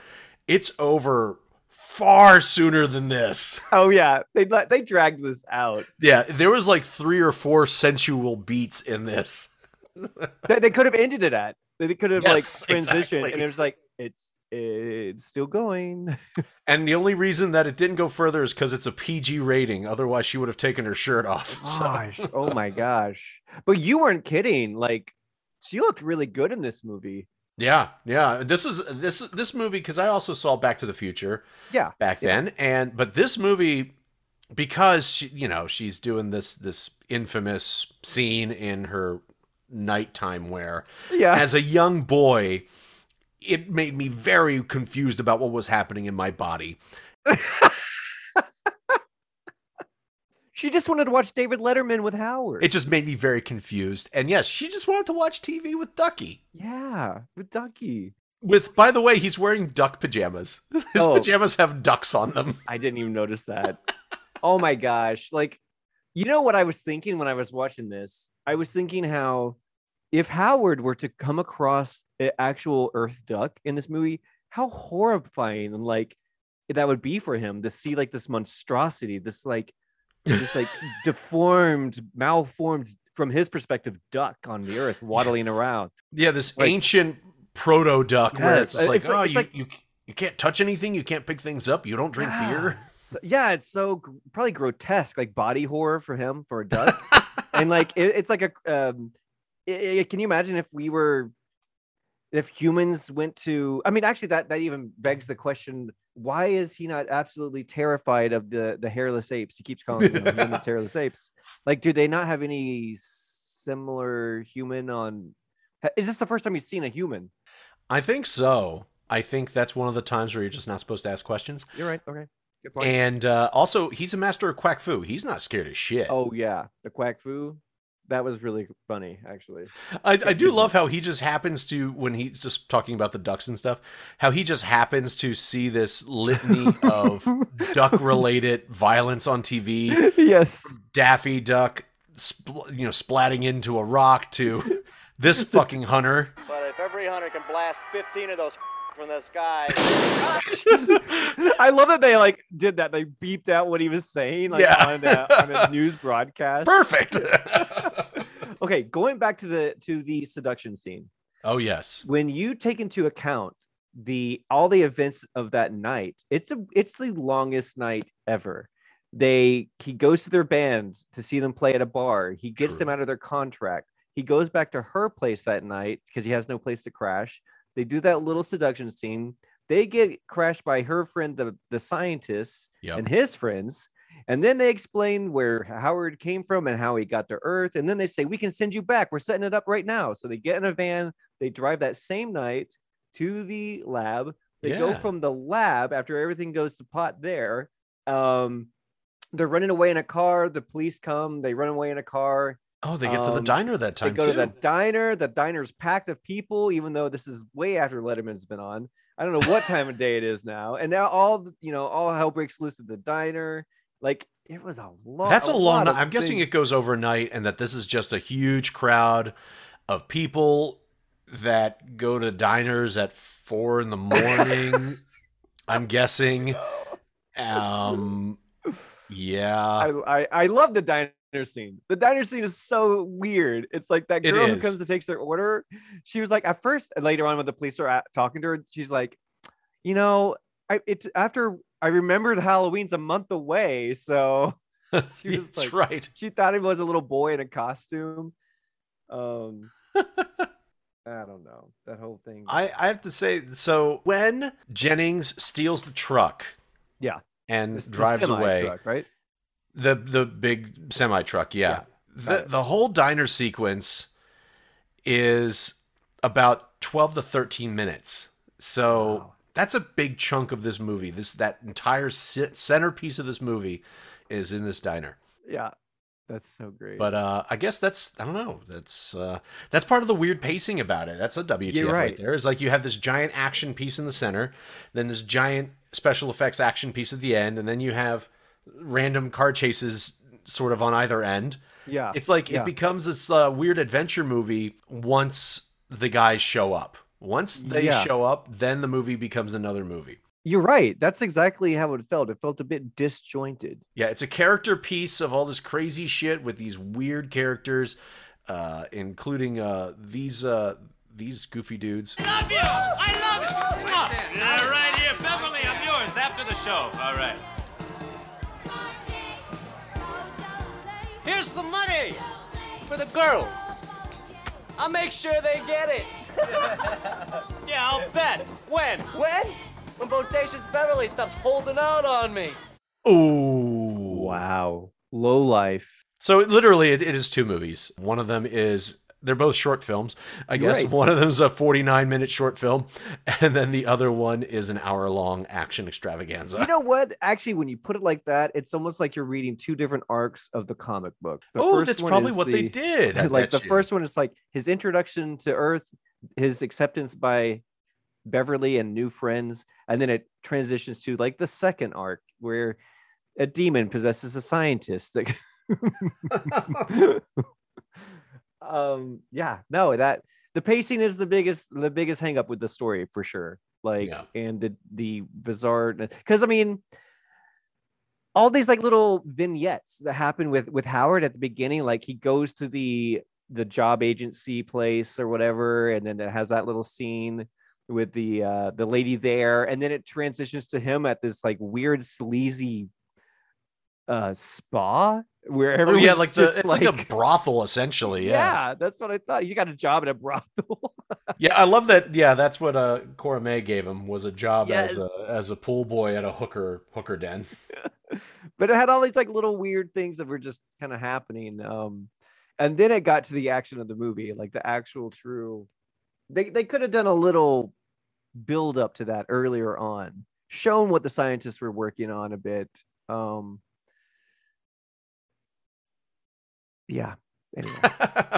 it's over far sooner than this. Oh yeah, they dragged this out. Yeah, there was like 3 or 4 sensual beats in this. They could have ended it at. They could have transitioned, exactly. And it was like it's still going. And the only reason that it didn't go further is because it's a PG rating. Otherwise, she would have taken her shirt off. Gosh, so. Oh my gosh. But you weren't kidding. Like, she looked really good in this movie. Yeah. This movie, because I also saw Back to the Future back then. But this movie, because she, you know, she's doing this infamous scene in her nighttime wear. Yeah. As a young boy, it made me very confused about what was happening in my body. She just wanted to watch David Letterman with Howard. It just made me very confused. And yes, she just wanted to watch TV with Ducky. Yeah, with Ducky. By the way, he's wearing duck pajamas. His pajamas have ducks on them. I didn't even notice that. Oh my gosh. Like, You know what I was thinking when I was watching this? I was thinking how if Howard were to come across an actual Earth duck in this movie, how horrifying and like that would be for him to see like this monstrosity, this like just like deformed, malformed from his perspective duck on the Earth waddling around. Yeah, this like, ancient proto duck where it's like, oh, it's you can't touch anything, you can't pick things up, you don't drink beer. Yeah, it's so probably grotesque, like body horror for him, for a duck. And like it's like a can you imagine if we were, if humans went to, I mean, actually that even begs the question, why is he not absolutely terrified of the hairless apes? He keeps calling them humans hairless apes. Like, do they not have any similar human on? Is this the first time you've seen a human? I think so. I think that's one of the times where you're just not supposed to ask questions. You're right. Okay. Good point. And also, he's a master of quack foo. He's not scared of shit. Oh, yeah. The quack foo. That was really funny, actually. I do love how he just happens to, when he's just talking about the ducks and stuff, how he just happens to see this litany of duck-related violence on TV. Yes. Daffy Duck, splatting into a rock to this fucking hunter. But if every hunter can blast 15 of those from the sky. I love that they like did that. They beeped out what he was saying on a news broadcast. Perfect. Okay, going back to the seduction scene. Oh yes. When you take into account all the events of that night, it's the longest night ever. He goes to their band to see them play at a bar. He gets them out of their contract. He goes back to her place that night because he has no place to crash. They do that little seduction scene. They get crashed by her friend, the scientist, and his friends. And then they explain where Howard came from and how he got to Earth. And then they say, we can send you back. We're setting it up right now. So they get in a van. They drive that same night to the lab. They go from the lab after everything goes to pot there. They're running away in a car. The police come. They run away in a car. Oh, they get to the diner that time, too. They go to the diner. The diner's packed of people, even though this is way after Letterman's been on. I don't know what time of day it is now. And now all hell breaks loose at the diner. Like, it was a long... That's a long night. I'm guessing it goes overnight and that this is just a huge crowd of people that go to diners at 4 a.m. I'm guessing. Yeah. I love the diner. Scene. The diner scene is so weird. It's like that girl who comes and takes their order. She was like, at first, later on when the police are talking to her, she's like, I remembered Halloween's a month away, so she was like, right. She thought it was a little boy in a costume. I don't know, that whole thing. I have to say, so when Jennings steals the truck, and drives away, truck, right? The big semi truck, The whole diner sequence is about 12 to 13 minutes. So that's a big chunk of this movie. That entire centerpiece of this movie is in this diner. Yeah, that's so great. But I guess that's part of the weird pacing about it. That's a WTF right there. It's like you have this giant action piece in the center, then this giant special effects action piece at the end, and then you have random car chases sort of on either end. Yeah. It's like it becomes this weird adventure movie once the guys show up. Once they show up, then the movie becomes another movie. You're right. That's exactly how it felt. It felt a bit disjointed. Yeah, it's a character piece of all this crazy shit with these weird characters, including these goofy dudes. I love you! I love it! All right, here, Beverly, I'm yours after the show. All right. Here's the money for the girl. I'll make sure they get it. Yeah, I'll bet. When? When? When Bodacious Beverly stops holding out on me. Oh, wow. Low life. So it is two movies. One of them is, they're both short films, I guess. Right. One of them's a 49-minute short film, and then the other one is an hour-long action extravaganza. You know what? Actually, when you put it like that, it's almost like you're reading two different arcs of the comic book. That's probably what they did. Like the first one is like his introduction to Earth, his acceptance by Beverly and new friends, and then it transitions to like the second arc where a demon possesses a scientist that Yeah, no, that the pacing is the biggest hang up with the story for sure. Like, yeah. And the bizarre, because I mean, all these like little vignettes that happen with Howard at the beginning, like he goes to the job agency place or whatever, and then it has that little scene with the lady there, and then it transitions to him at this like weird sleazy spa where everyone's it's like a brothel essentially. Yeah, that's what I thought. You got a job at a brothel. Yeah, I love that. Yeah, that's what Cora May gave him, was a job as a pool boy at a hooker den. But it had all these like little weird things that were just kind of happening. And then it got to the action of the movie, like the actual true. They could have done a little build up to that earlier on, shown what the scientists were working on a bit. Yeah. Anyway. I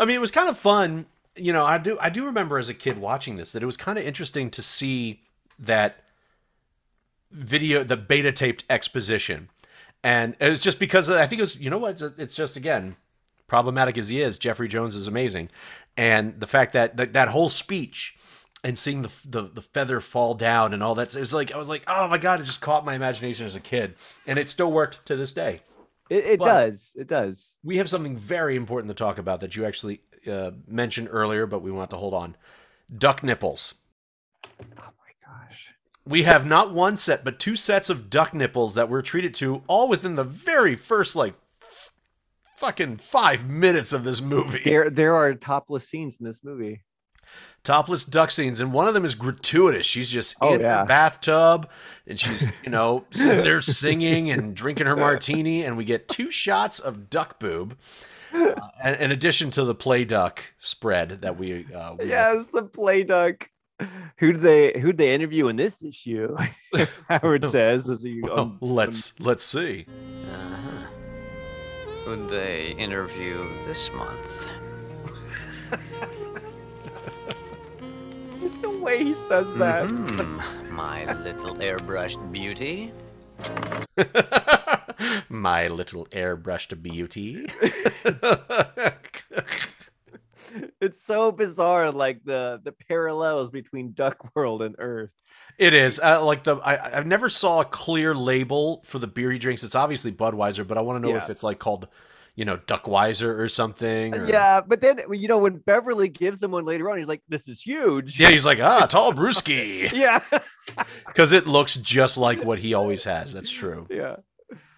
mean, it was kind of fun. You know, I do remember as a kid watching this that it was kind of interesting to see that video, the beta taped exposition, and it was just because I think it was, you know what? It's just, again, problematic as he is, Jeffrey Jones is amazing, and the fact that whole speech and seeing the feather fall down and all that, it was like, I was like, oh my god, it just caught my imagination as a kid, and it still worked to this day. It does. We have something very important to talk about that you actually mentioned earlier, but we want to hold on. Duck nipples. Oh my gosh. We have not one set, but two sets of duck nipples that we're treated to all within the very first like fucking 5 minutes of this movie. There are topless scenes in this movie. Topless duck scenes, and one of them is gratuitous. She's just in the bathtub, and she's, you know, sitting there singing and drinking her martini, and we get two shots of duck boob, in addition to the play duck spread that we. The play duck. Who'd they interview in this issue? Howard says, as he, let's see. Who'd they interview this month? The way he says that. Mm-hmm. My little airbrushed beauty. My little airbrushed beauty. It's so bizarre, like the parallels between Duck World and Earth. It is I never saw a clear label for the beer he drinks. It's obviously Budweiser, but I want to know if it's like called, you know, Duckweiser or something. Or... Yeah, but then, you know, when Beverly gives him one later on, he's like, "This is huge." Yeah, he's like, tall brewski. Yeah, because it looks just like what he always has. That's true. Yeah.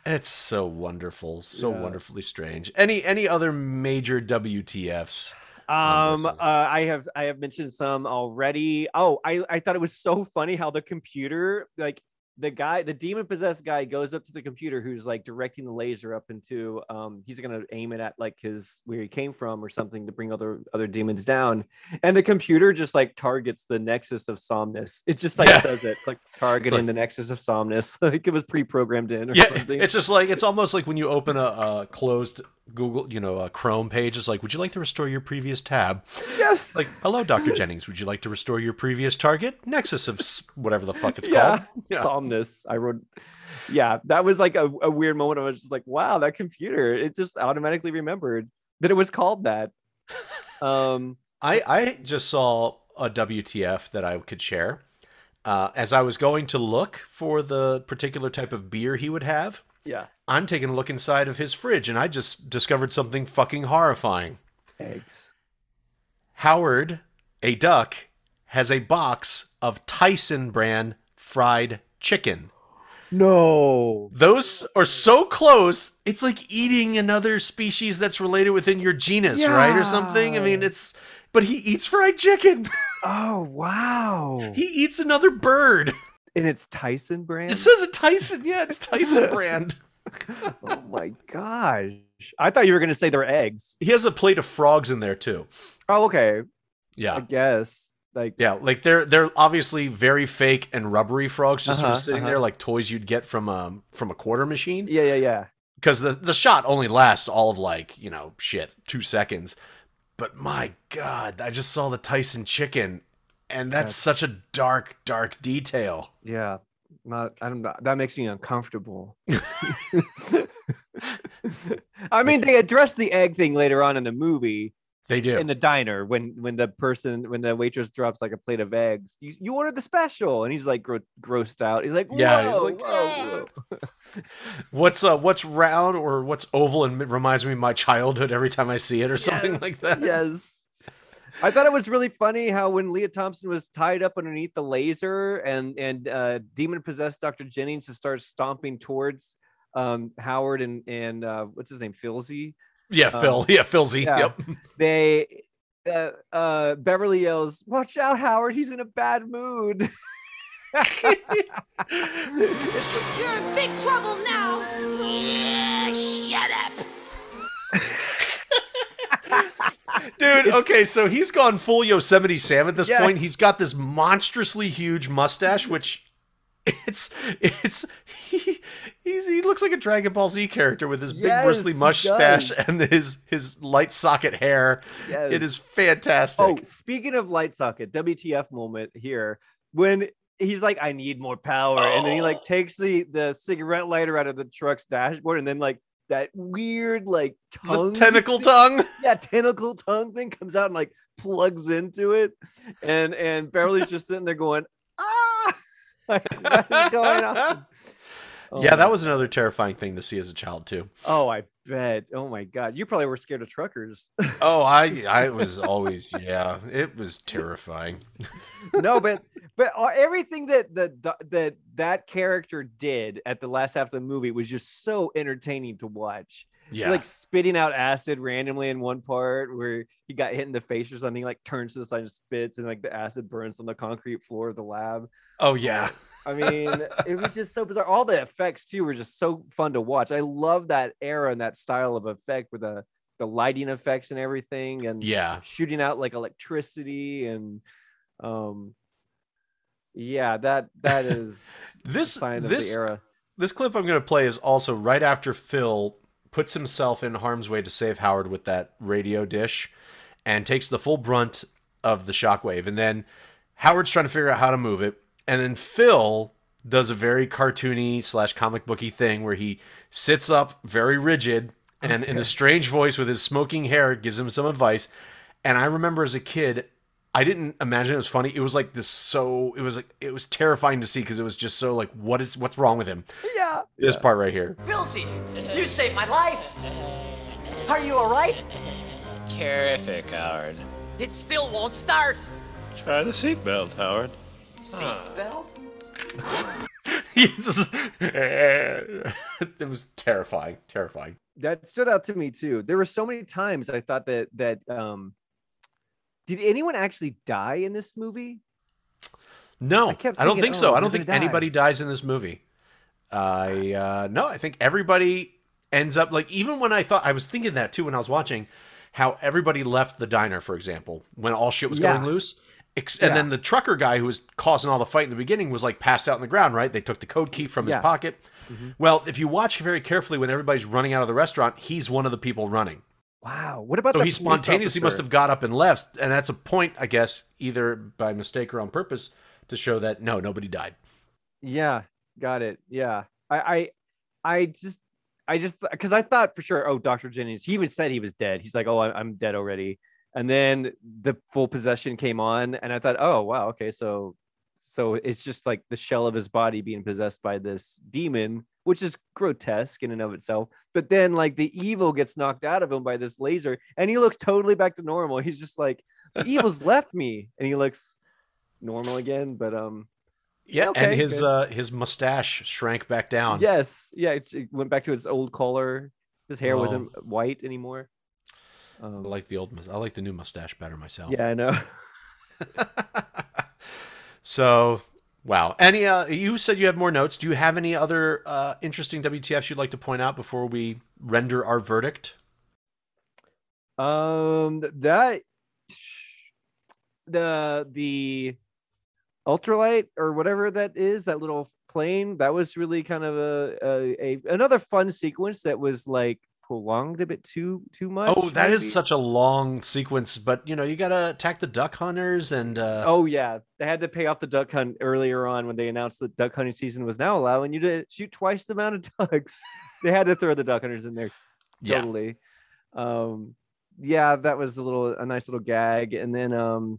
It's so wonderful, wonderfully strange. Any other major WTFs? I have mentioned some already. Oh, I thought it was so funny how the computer, like the guy, the demon possessed guy, goes up to the computer who's like directing the laser up into he's gonna aim it at like his where he came from or something to bring other demons down, and the computer just like targets the nexus of Somnus. It just like says it. It's like targeting the nexus of Somnus. Like it was pre-programmed in or something. It's just like, it's almost like when you open a closed Google, you know, a Chrome page, is like, would you like to restore your previous tab? Yes. Like, hello, Dr. Jennings, would you like to restore your previous target? Nexus of whatever the fuck it's called. Yeah. Somnus. I wrote. Yeah, that was like a weird moment. I was just like, wow, that computer. It just automatically remembered that it was called that. I just saw a WTF that I could share. As I was going to look for the particular type of beer he would have. Yeah. I'm taking a look inside of his fridge, and I just discovered something fucking horrifying. Eggs. Howard, a duck, has a box of Tyson brand fried chicken. No. Those are so close. It's like eating another species that's related within your genus, right? Or something. I mean, but he eats fried chicken. Oh, wow. He eats another bird. And it's Tyson brand? It says a Tyson. Yeah, it's Tyson brand. Oh my gosh. I thought you were going to say they're eggs. He has a plate of frogs in there too. Oh, okay. Yeah. I guess. Like, yeah, like they're obviously very fake and rubbery frogs just sort of sitting there like toys you'd get from a quarter machine. Yeah, yeah, yeah. Because the shot only lasts all of like, you know, 2 seconds. But my God, I just saw the Tyson chicken. And that's such a dark, dark detail. Yeah. That makes me uncomfortable. I mean, they address the egg thing later on in the movie. They do. In the diner, when the waitress drops like a plate of eggs, you ordered the special, and he's like grossed out. He's like, yeah, whoa, he's like, whoa, whoa. What's round or what's oval and reminds me of my childhood every time I see it or something like that. Yes. I thought it was really funny how when Lea Thompson was tied up underneath the laser and demon possessed Dr. Jennings to start stomping towards Howard and what's his name, Philzy. Yeah, Phil. Yeah, Philzy. Yeah. Yep. They, Beverly yells, "Watch out, Howard! He's in a bad mood." You're in big trouble now. Yeah, shut up, dude. Okay, so he's gone full Yosemite Sam at this point. He's got this monstrously huge mustache, which he looks like a Dragon Ball Z character with his big bristly mustache and his light socket hair. Yes. It is fantastic. Oh, speaking of light socket, WTF moment here when he's like, "I need more power," and then he like takes the cigarette lighter out of the truck's dashboard, and then like that weird like tongue, the tentacle thing. Tentacle tongue thing comes out and like plugs into it, and Beverly's just sitting there going, "Ah." Like, what's going on? Oh, yeah, that was another terrifying thing to see as a child too. Oh, I bet. Oh my God, you probably were scared of truckers. Oh, I was always. Yeah, it was terrifying. No, but everything that character did at the last half of the movie was just so entertaining to watch. Yeah, like spitting out acid randomly in one part where he got hit in the face or something, like turns to the side and spits, and like the acid burns on the concrete floor of the lab. Oh yeah. I mean, it was just so bizarre. All the effects too were just so fun to watch. I love that era and that style of effect with the lighting effects and everything, and shooting out like electricity and that is this sign of the era. This clip I'm going to play is also right after Phil puts himself in harm's way to save Howard with that radio dish and takes the full brunt of the shockwave. And then Howard's trying to figure out how to move it. And then Phil does a very cartoony / comic booky thing where he sits up very rigid and in a strange voice with his smoking hair gives him some advice. And I remember as a kid, I didn't imagine it was funny. It was like this. So it was terrifying to see because it was just so like, what's wrong with him? Yeah. This part right here. Philzy, you saved my life. Are you all right? Terrific, Howard. It still won't start. Try the seatbelt, Howard. Seatbelt? It was terrifying. Terrifying. That stood out to me too. There were so many times I thought that did anyone actually die in this movie? No, I don't think so. I don't think anybody dies in this movie. No, I think everybody ends up like, even when I was thinking that too, when I was watching how everybody left the diner, for example, when all shit was going loose. And then the trucker guy who was causing all the fight in the beginning was like passed out on the ground, right? They took the code key from his pocket. Mm-hmm. Well, if you watch very carefully, when everybody's running out of the restaurant, he's one of the people running. Wow. What about he spontaneously must have got up and left. And that's a point, I guess, either by mistake or on purpose to show that, no, nobody died. Yeah. Got it. Yeah. I just, because I thought for sure, oh, Dr. Jennings, he even said he was dead. He's like, oh, I'm dead already. And then the full possession came on and I thought, oh, wow. Okay. So it's just like the shell of his body being possessed by this demon, which is grotesque in and of itself. But then like the evil gets knocked out of him by this laser and he looks totally back to normal. He's just like, the evil's left me. And he looks normal again, but, okay, and his mustache shrank back down. Yes. Yeah. It went back to its old color. His hair wasn't white anymore. I like the new mustache better myself. Yeah, I know. So, wow. Any, you said you have more notes. Do you have any other interesting WTFs you'd like to point out before we render our verdict? The ultralight or whatever that is, that little plane, that was really kind of a another fun sequence that was like prolonged a bit too much. Oh, that maybe is such a long sequence, but you know, you gotta attack the duck hunters and they had to pay off the duck hunt earlier on when they announced that duck hunting season was now allowing you to shoot twice the amount of ducks. They had to throw the duck hunters in there. totally. Yeah. Yeah, that was a nice little gag. And then I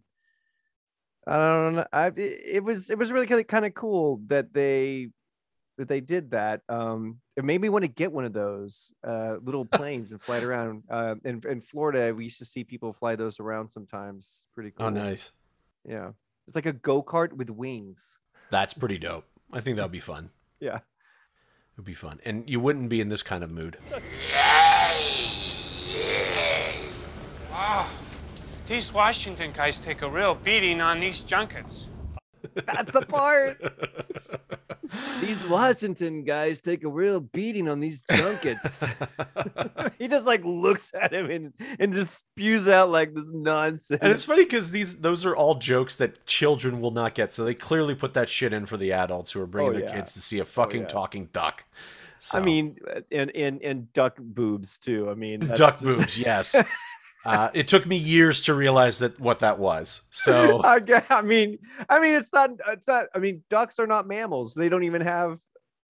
don't know, it was really kind of cool that they did that. It made me want to get one of those little planes and fly it around. In Florida, we used to see people fly those around sometimes. Pretty cool. Oh, nice. Yeah, it's like a go-kart with wings. That's pretty dope. I think that would be fun. Yeah, it'd be fun, and you wouldn't be in this kind of mood. Wow, these Washington guys take a real beating on these junkets. That's the part. These Washington guys take a real beating on these junkets. He just like looks at him and just spews out like this nonsense. And it's funny because those are all jokes that children will not get. So they clearly put that shit in for the adults who are bringing their kids to see a fucking talking duck. So. I mean, and duck boobs too. I mean, duck boobs. Yes. It took me years to realize what that was. So I mean, it's not. I mean, ducks are not mammals. They don't even have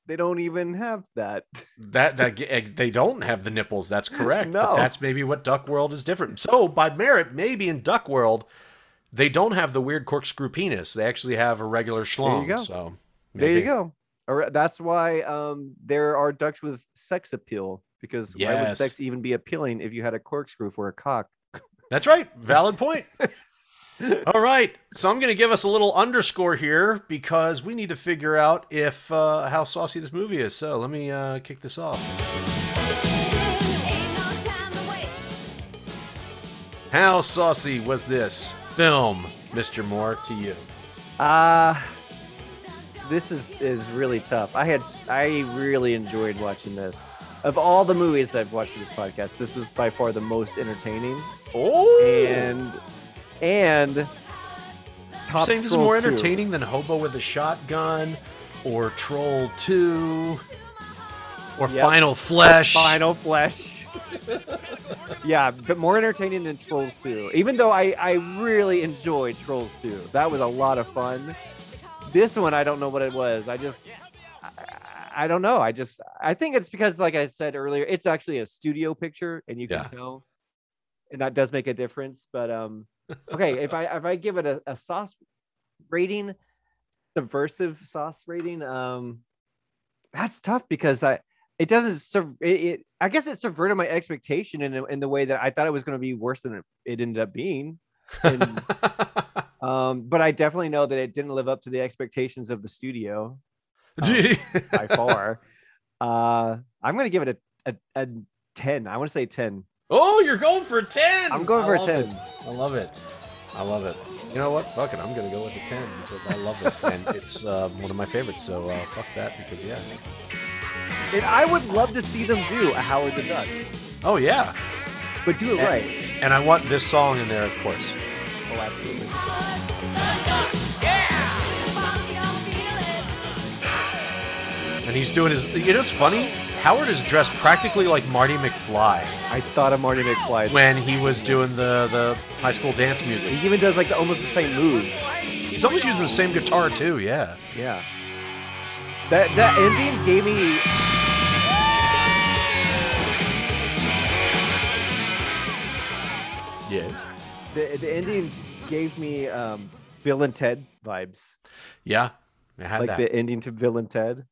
that. That they don't have the nipples. That's correct. No, but that's maybe what Duck World is different. So by merit, maybe in Duck World, they don't have the weird corkscrew penis. They actually have a regular schlong. There you go. So maybe. There you go. That's why there are ducks with sex appeal. Because why would sex even be appealing if you had a corkscrew for a cock? That's right. Valid point. All right. So I'm going to give us a little underscore here because we need to figure out if how saucy this movie is. So let me kick this off. Ain't no time to waste. How saucy was this film, Mr. Moore, to you? This is really tough. I really enjoyed watching this. Of all the movies that I've watched for this podcast, this was by far the most entertaining. Oh, and Top saying this is more entertaining than Hobo with a Shotgun, or Troll 2, or Final Flesh. Final Flesh. Yeah, but more entertaining than Trolls 2. Even though I really enjoyed Trolls 2, that was a lot of fun. This one, I don't know what it was. I don't know. I think it's because, like I said earlier, it's actually a studio picture and you can tell, and that does make a difference. But, okay. If I give it a sauce rating, subversive sauce rating, that's tough because I guess it subverted my expectation in the way that I thought it was going to be worse than it ended up being. And, but I definitely know that it didn't live up to the expectations of the studio. By far. I'm going to give it a 10. I want to say 10. Oh, you're going for a 10. I'm going for a 10. I love it. You know what? Fuck it. I'm going to go with a 10 because I love it. And it's one of my favorites. So fuck that because, yeah. And I would love to see them do a Howard the Duck. Oh, yeah. But do it right. And I want this song in there, of course. Oh, absolutely. And he's doing his... You know, it's funny. Howard is dressed practically like Marty McFly. I thought of Marty McFly. When he was doing the high school dance music. He even does like almost the same moves. He's almost using the same guitar too, yeah. Yeah. That ending gave me... Yeah. The ending gave me Bill and Ted vibes. Yeah, I had like that. Like the ending to Bill and Ted.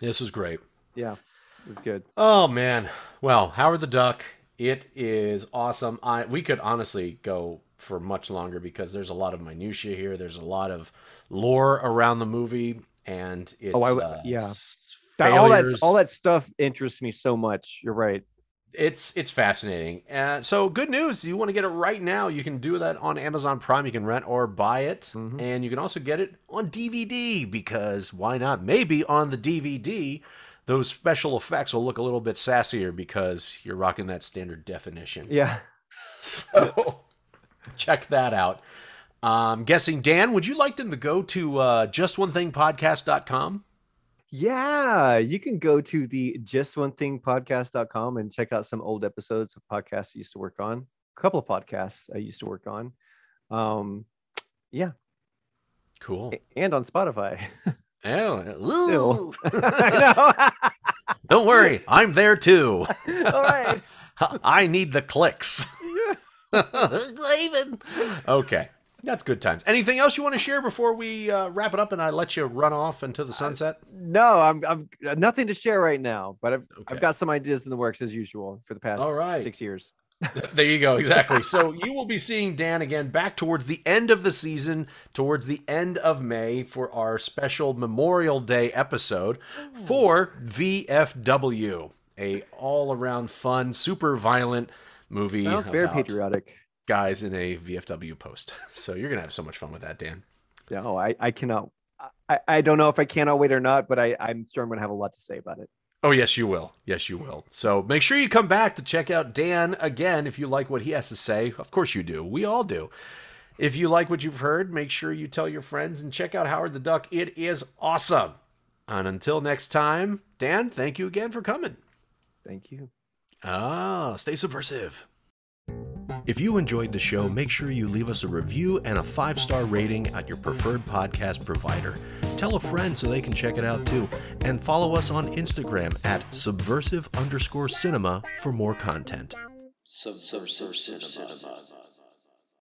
This was great. Yeah, it was good. Oh man, well, Howard the Duck, it is awesome. We could honestly go for much longer because there's a lot of minutiae here. There's a lot of lore around the movie, and it's all that stuff interests me so much. You're right. It's fascinating. So good news. You want to get it right now. You can do that on Amazon Prime. You can rent or buy it. Mm-hmm. And you can also get it on DVD because why not? Maybe on the DVD, those special effects will look a little bit sassier because you're rocking that standard definition. Yeah. So check that out. I'm guessing, Dan, would you like them to go to JustOneThingPodcast.com? Yeah, you can go to the JustOneThingPodcast.com and check out some old episodes of podcasts I used to work on. A couple of podcasts I used to work on. Yeah. Cool. And on Spotify. Oh, I know. Don't worry, I'm there too. All right. I need the clicks. Okay, that's good times. Anything else you want to share before we wrap it up and I let you run off into the sunset? No, I'm nothing to share right now, but I've got some ideas in the works as usual for the past 6 years. There you go. Exactly. So you will be seeing Dan again back towards the end of the season, towards the end of May, for our special Memorial Day episode for VFW, a all-around fun, super violent movie. Sounds very patriotic. Guys in a VFW post. So you're going to have so much fun with that, Dan. No, I cannot. I don't know if I cannot wait or not, but I'm sure I'm going to have a lot to say about it. Oh, yes, you will. Yes, you will. So make sure you come back to check out Dan again if you like what he has to say. Of course you do. We all do. If you like what you've heard, make sure you tell your friends and check out Howard the Duck. It is awesome. And until next time, Dan, thank you again for coming. Thank you. Stay subversive. If you enjoyed the show, make sure you leave us a review and a 5-star rating at your preferred podcast provider. Tell a friend so they can check it out too. And follow us on Instagram at subversive_cinema for more content. Subversive Cinema.